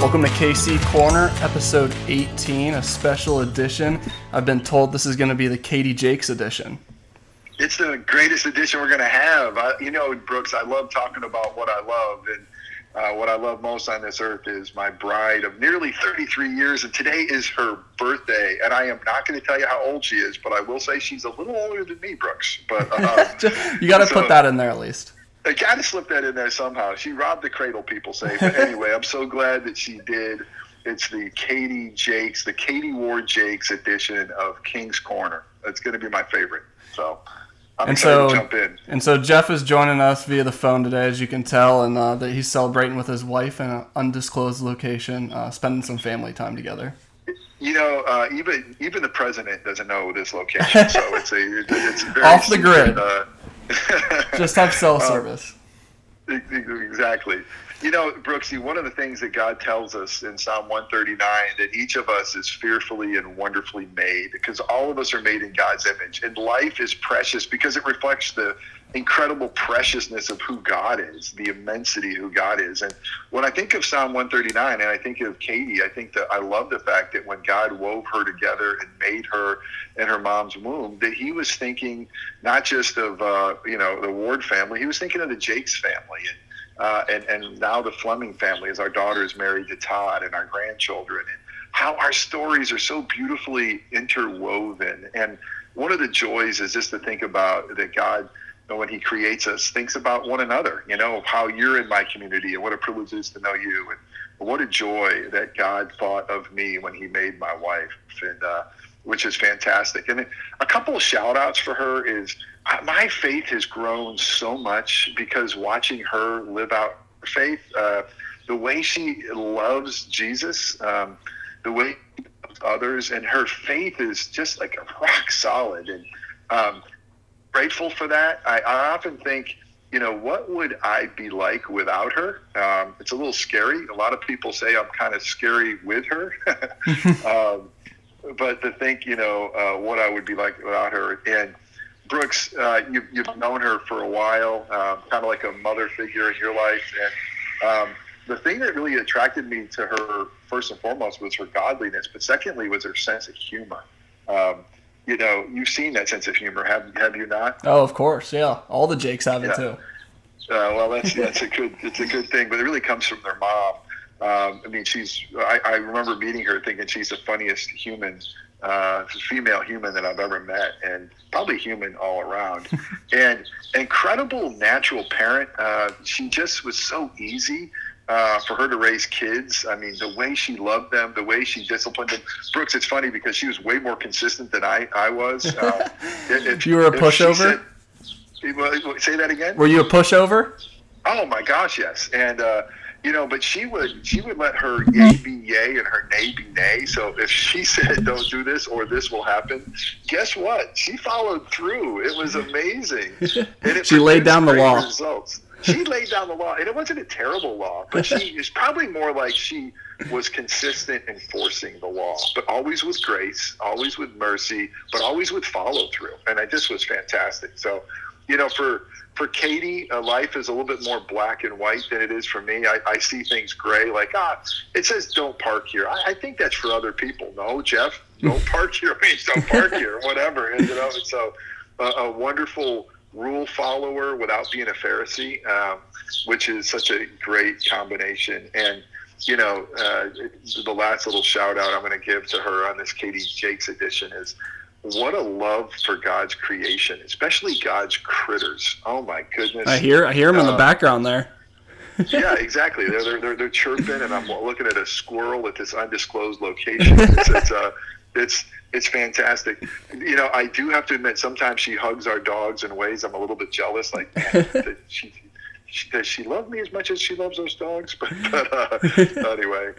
Welcome to KC Corner, episode 18, a special edition. I've been told this is going to be the Katie Jakes edition. It's the greatest edition we're going to have. Brooks, I love talking about what I love, and what I love most on this earth is my bride of nearly 33 years, and today is her birthday, and I am not going to tell you how old she is, but I will say she's a little older than me, Brooks. But you got to put that in there at least. I got to slip that in there somehow. She robbed the cradle, people say. But anyway, I'm so glad that she did. It's the Katie Jakes, the Katie Ward Jakes edition of King's Corner. It's going to be my favorite, so... And so Jeff is joining us via the phone today, as you can tell, and that he's celebrating with his wife in an undisclosed location, spending some family time together. You know, even the president doesn't know this location, so it's very off the grid. Just have cell service. Exactly. You know, Brooksy, one of the things that God tells us in Psalm 139, that each of us is fearfully and wonderfully made, because all of us are made in God's image. And life is precious because it reflects the incredible preciousness of who God is, the immensity of who God is. And when I think of Psalm 139 and I think of Katie, I think that I love the fact that when God wove her together and made her in her mom's womb, that he was thinking not just of, the Ward family, he was thinking of the Jakes family. And now the Fleming family, as our daughter is married to Todd, and our grandchildren, and how our stories are so beautifully interwoven. And one of the joys is just to think about that God, when he creates us, thinks about one another, how you're in my community and what a privilege it is to know you. And what a joy that God thought of me when he made my wife, and which is fantastic. And a couple of shout outs for her is, my faith has grown so much because watching her live out faith, the way she loves Jesus, the way she loves others, and her faith is just like rock solid. And grateful for that. I often think, what would I be like without her? It's a little scary. A lot of people say I'm kind of scary with her. But to think, what I would be like without her. And Brooks, you've known her for a while, kind of like a mother figure in your life. And the thing that really attracted me to her, first and foremost, was her godliness. But secondly, was her sense of humor. You've seen that sense of humor, have you not? Oh, of course, yeah. All the Jakes have it too. Well, that's a good thing. But it really comes from their mom. I remember meeting her thinking she's the funniest female human that I've ever met, and probably human all around. And incredible natural parent. She just was so easy for her to raise kids. I mean, the way she loved them, the way she disciplined them. Brooks, it's funny because she was way more consistent than I was. If you were a pushover? Say that again? Were you a pushover? Oh, my gosh, yes. And... but she would let her yay be yay and her nay be nay. So if she said, don't do this or this will happen, guess what? She followed through. It was amazing. And she laid down the law. Results. She laid down the law. And it wasn't a terrible law, but she is probably more like she was consistent in enforcing the law, but always with grace, always with mercy, but always with follow through. And I just was fantastic. So, for Katie, life is a little bit more black and white than it is for me. I see things gray, like, it says don't park here. I think that's for other people. No, Jeff, don't park here means don't park here, whatever. And so a wonderful rule follower without being a Pharisee, which is such a great combination. And, the last little shout out I'm going to give to her on this Katie Jakes edition is, what a love for God's creation, especially God's critters. Oh my goodness! I hear them in the background there. Yeah, exactly. They're chirping, and I'm looking at a squirrel at this undisclosed location. It's fantastic. I do have to admit, sometimes she hugs our dogs in ways I'm a little bit jealous. Like, man, does she love me as much as she loves those dogs? But anyway,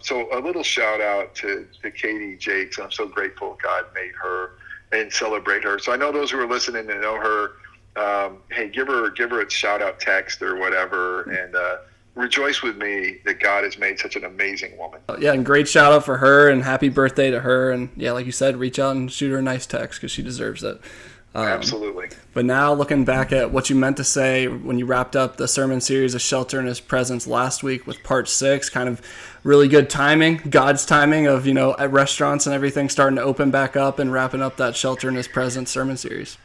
so a little shout out to Katie Jakes. I'm so grateful God made her and celebrate her. So I know those who are listening and know her, hey, give her a shout out text or whatever, and rejoice with me that God has made such an amazing woman. Yeah, and great shout out for her, and happy birthday to her. And yeah, like you said, reach out and shoot her a nice text because she deserves it. Absolutely. But now looking back at what you meant to say when you wrapped up the sermon series of Shelter in His Presence last week with part 6, kind of really good timing, God's timing of, you know, at restaurants and everything starting to open back up and wrapping up that Shelter in His Presence sermon series.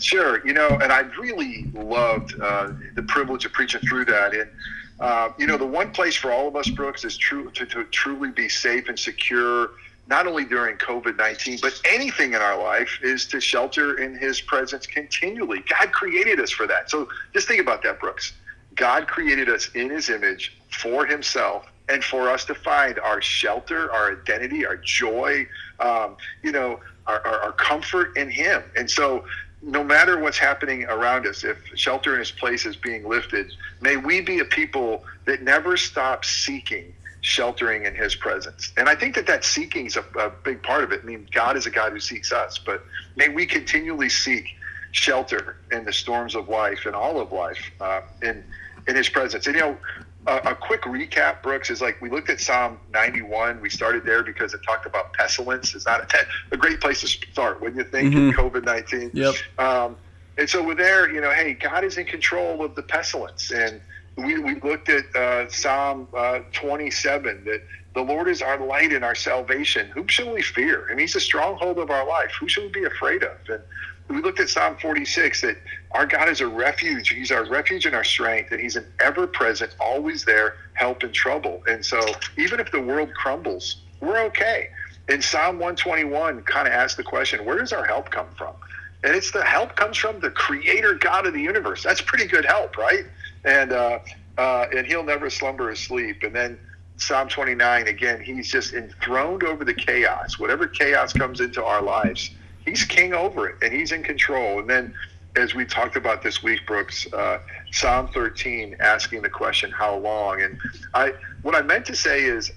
Sure. You know, and I really loved the privilege of preaching through that. And, you know, the one place for all of us, Brooks, is to truly be safe and secure, not only during COVID-19, but anything in our life, is to shelter in His presence continually. God created us for that. So just think about that, Brooks. God created us in His image for Himself and for us to find our shelter, our identity, our joy, you know, our comfort in Him. And so no matter what's happening around us, if shelter in His place is being lifted, may we be a people that never stop seeking sheltering in His presence. And I think that seeking is a big part of it. I mean, God is a God who seeks us, but may we continually seek shelter in the storms of life and all of life in His presence. And, you know, a quick recap, Brooks, is like we looked at Psalm 91. We started there because it talked about pestilence. It's not a great place to start, wouldn't you think, in COVID-19? Yep. And so we're there, you know, hey, God is in control of the pestilence. And We looked at Psalm 27, that the Lord is our light and our salvation. Whom shall we fear? And He's the stronghold of our life. Who shall we be afraid of? And we looked at Psalm 46, that our God is a refuge. He's our refuge and our strength, and He's an ever-present, always there, help in trouble. And so even if the world crumbles, we're okay. And Psalm 121 kind of asks the question, where does our help come from? And it's the help comes from the creator God of the universe. That's pretty good help, right? And He'll never slumber or sleep. And then Psalm 29, again, He's just enthroned over the chaos. Whatever chaos comes into our lives, He's king over it, and He's in control. And then, as we talked about this week, Brooks, Psalm 13, asking the question, how long? And what I meant to say is,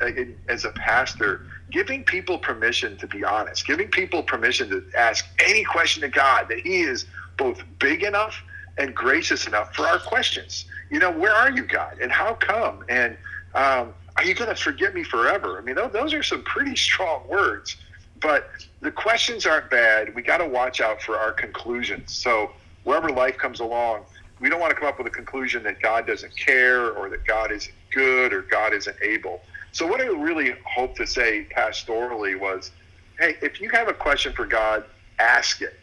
as a pastor, giving people permission to be honest, giving people permission to ask any question to God, that He is both big enough and gracious enough for our questions. You know, where are you, God? And how come? And are you going to forgive me forever? I mean, those are some pretty strong words, but the questions aren't bad. We got to watch out for our conclusions. So wherever life comes along, we don't want to come up with a conclusion that God doesn't care, or that God isn't good, or God isn't able. So what I really hope to say pastorally was, hey, if you have a question for God, ask it.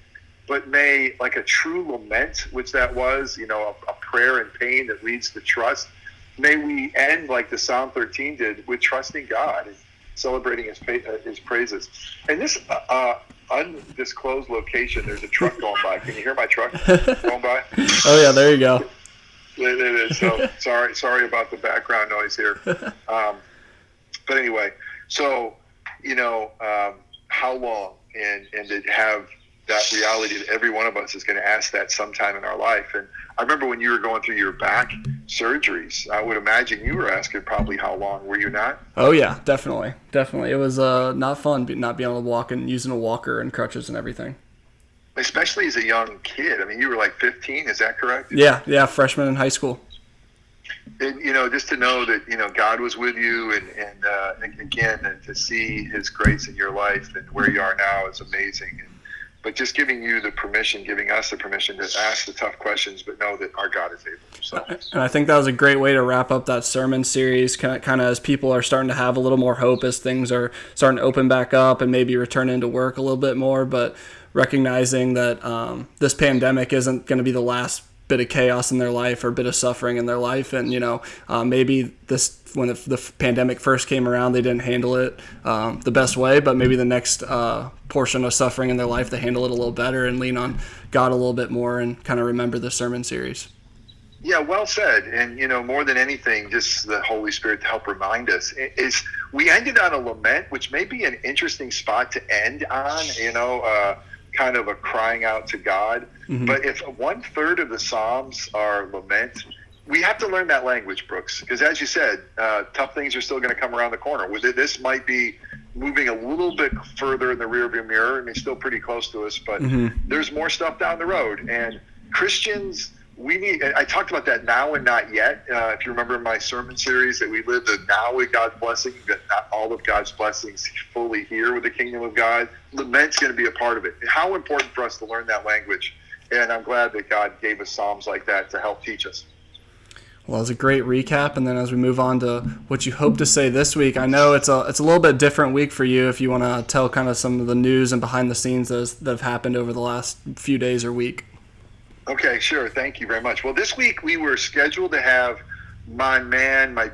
But may, like a true lament, which that was, you know, a prayer in pain that leads to trust, may we end like the Psalm 13 did, with trusting God and celebrating His praises. And this undisclosed location, there's a truck going by. Can you hear my truck going by? Oh, yeah, there you go. It is. So sorry about the background noise here. But anyway, so, you know, how long? And to have that reality that every one of us is going to ask that sometime in our life. And I remember when you were going through your back surgeries, I would imagine you were asking probably how long, were you not? Oh yeah, definitely. Definitely. It was not fun not being able to walk and using a walker and crutches and everything. Especially as a young kid. I mean, you were like 15, is that correct? Yeah. Freshman in high school. And, you know, just to know that, you know, God was with you, and again, and to see His grace in your life and where you are now is amazing. But just giving you the permission, giving us the permission to ask the tough questions, but know that our God is able. So. And I think that was a great way to wrap up that sermon series, kind of as people are starting to have a little more hope, as things are starting to open back up and maybe return into work a little bit more, but recognizing that this pandemic isn't going to be the last bit of chaos in their life or bit of suffering in their life. And, you know, maybe this, when the pandemic first came around, they didn't handle it the best way, but maybe the next portion of suffering in their life, they handle it a little better and lean on God a little bit more, and kind of remember the sermon series. Yeah, well said. And, you know, more than anything, just the Holy Spirit to help remind us. Is we ended on a lament, which may be an interesting spot to end on, you know, kind of a crying out to God. Mm-hmm. But if 1/3 of the Psalms are lament, we have to learn that language, Brooks, because as you said, tough things are still going to come around the corner. This might be moving a little bit further in the rearview mirror. I mean, still pretty close to us, but there's more stuff down the road. And Christians we need, I talked about that now and not yet. If you remember my sermon series that we live the now with God's blessing, that not all of God's blessings fully here with the kingdom of God. Lament's going to be a part of it. And how important for us to learn that language. And I'm glad that God gave us Psalms like that to help teach us. Well, that was a great recap. And then as we move on to what you hope to say this week, I know it's a little bit different week for you if you want to tell kind of some of the news and behind the scenes that have happened over the last few days or week. Okay, sure. Thank you very much. Well, this week we were scheduled to have my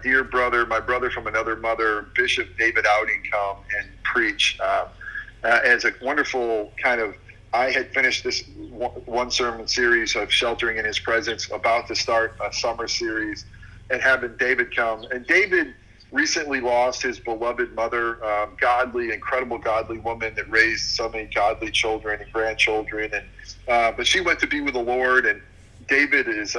dear brother, my brother from another mother, Bishop David Ouding, come and preach as a wonderful kind of, I had finished this one sermon series of Sheltering in His Presence, about to start a summer series, and having David come. And David recently lost his beloved mother, incredible godly woman that raised so many godly children and grandchildren. And but she went to be with the Lord, and David is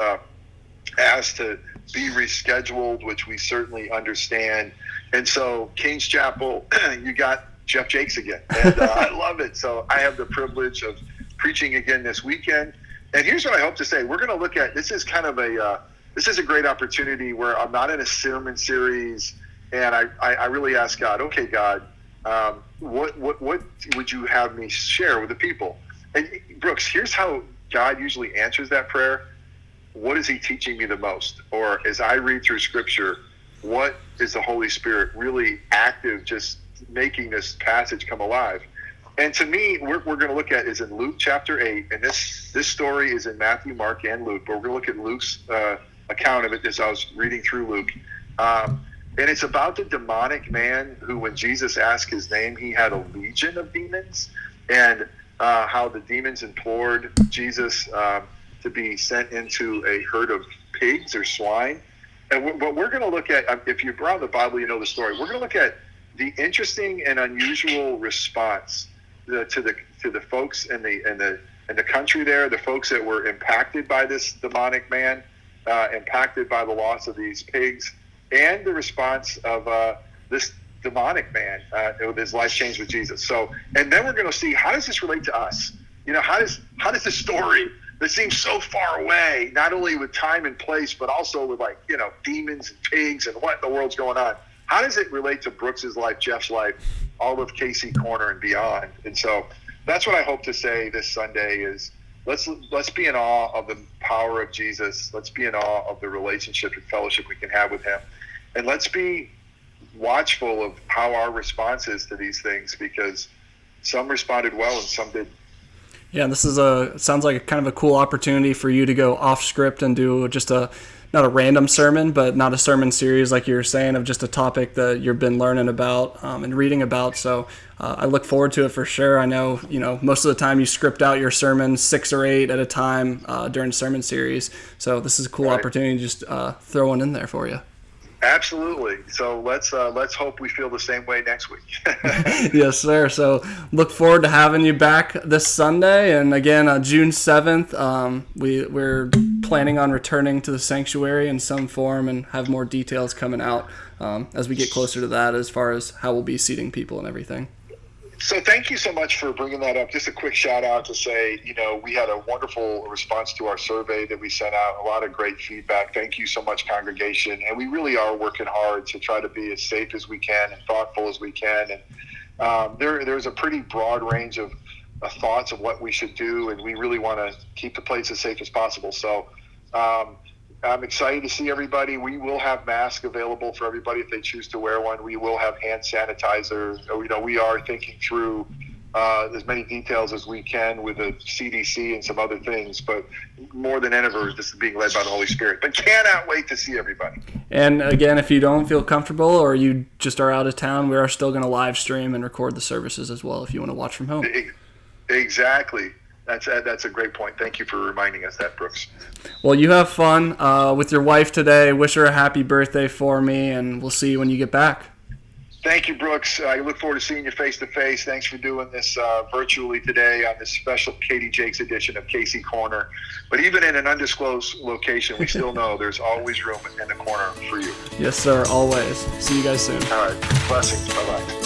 asked to be rescheduled, which we certainly understand. And so King's Chapel, you got Jeff Jakes again, and I love it. So I have the privilege of preaching again this weekend. And here's what I hope to say. We're going to look at, this is a great opportunity where I'm not in a sermon series, and I really ask God, okay, God, what would you have me share with the people? And Brooks, here's how God usually answers that prayer. What is he teaching me the most? Or as I read through scripture, what is the Holy Spirit really active, just making this passage come alive? And to me, we're going to look at is in Luke chapter 8, and this story is in Matthew, Mark, and Luke, but we're going to look at Luke's account of it as I was reading through Luke. And it's about the demonic man who, when Jesus asked his name, he had a legion of demons, and how the demons implored Jesus to be sent into a herd of pigs or swine. And what we're going to look at, if you brought the Bible, you know the story. We're going to look at the interesting and unusual response to the folks in the country there, the folks that were impacted by this demonic man, impacted by the loss of these pigs, and the response of this demonic man with his life changed with Jesus. So, and then we're going to see, how does this relate to us? You know, how does this story that seems so far away, not only with time and place, but also with, like, you know, demons and pigs and what in the world's going on, how does it relate to Brooks's life, Jeff's life, all of KC Corner and beyond? And so that's what I hope to say this Sunday is, let's be in awe of the power of Jesus. Let's be in awe of the relationship and fellowship we can have with him. And let's be watchful of how our response is to these things, because some responded well and some didn't. Yeah, this is sounds like a kind of a cool opportunity for you to go off script and do just not a random sermon, but not a sermon series like you were saying, of just a topic that you've been learning about and reading about. So I look forward to it for sure. I know, you know, most of the time you script out your sermons 6 or 8 at a time during sermon series. So this is a cool opportunity to just throw one in there for you. Absolutely. So let's hope we feel the same way next week. Yes, sir. So look forward to having you back this Sunday. And again, June 7th, we're planning on returning to the sanctuary in some form and have more details coming out as we get closer to that, as far as how we'll be seating people and everything. So thank you so much for bringing that up. Just a quick shout out to say, you know, we had a wonderful response to our survey that we sent out, a lot of great feedback. Thank you so much, congregation. And we really are working hard to try to be as safe as we can and thoughtful as we can. And there's a pretty broad range of thoughts of what we should do, and we really want to keep the place as safe as possible. So I'm excited to see everybody. We will have masks available for everybody if they choose to wear one. We will have hand sanitizer. You know, we are thinking through as many details as we can with the CDC and some other things, but more than ever, this is being led by the Holy Spirit. But cannot wait to see everybody. And again, if you don't feel comfortable or you just are out of town, we are still going to live stream and record the services as well if you want to watch from home. Exactly. That's a great point. Thank you for reminding us that, Brooks. Well, you have fun with your wife today. Wish her a happy birthday for me, and we'll see you when you get back. Thank you, Brooks. I look forward to seeing you face-to-face. Thanks for doing this virtually today on this special Katie Jakes edition of KC Corner. But even in an undisclosed location, we still know there's always room in the corner for you. Yes, sir, always. See you guys soon. All right. Blessings. Bye-bye.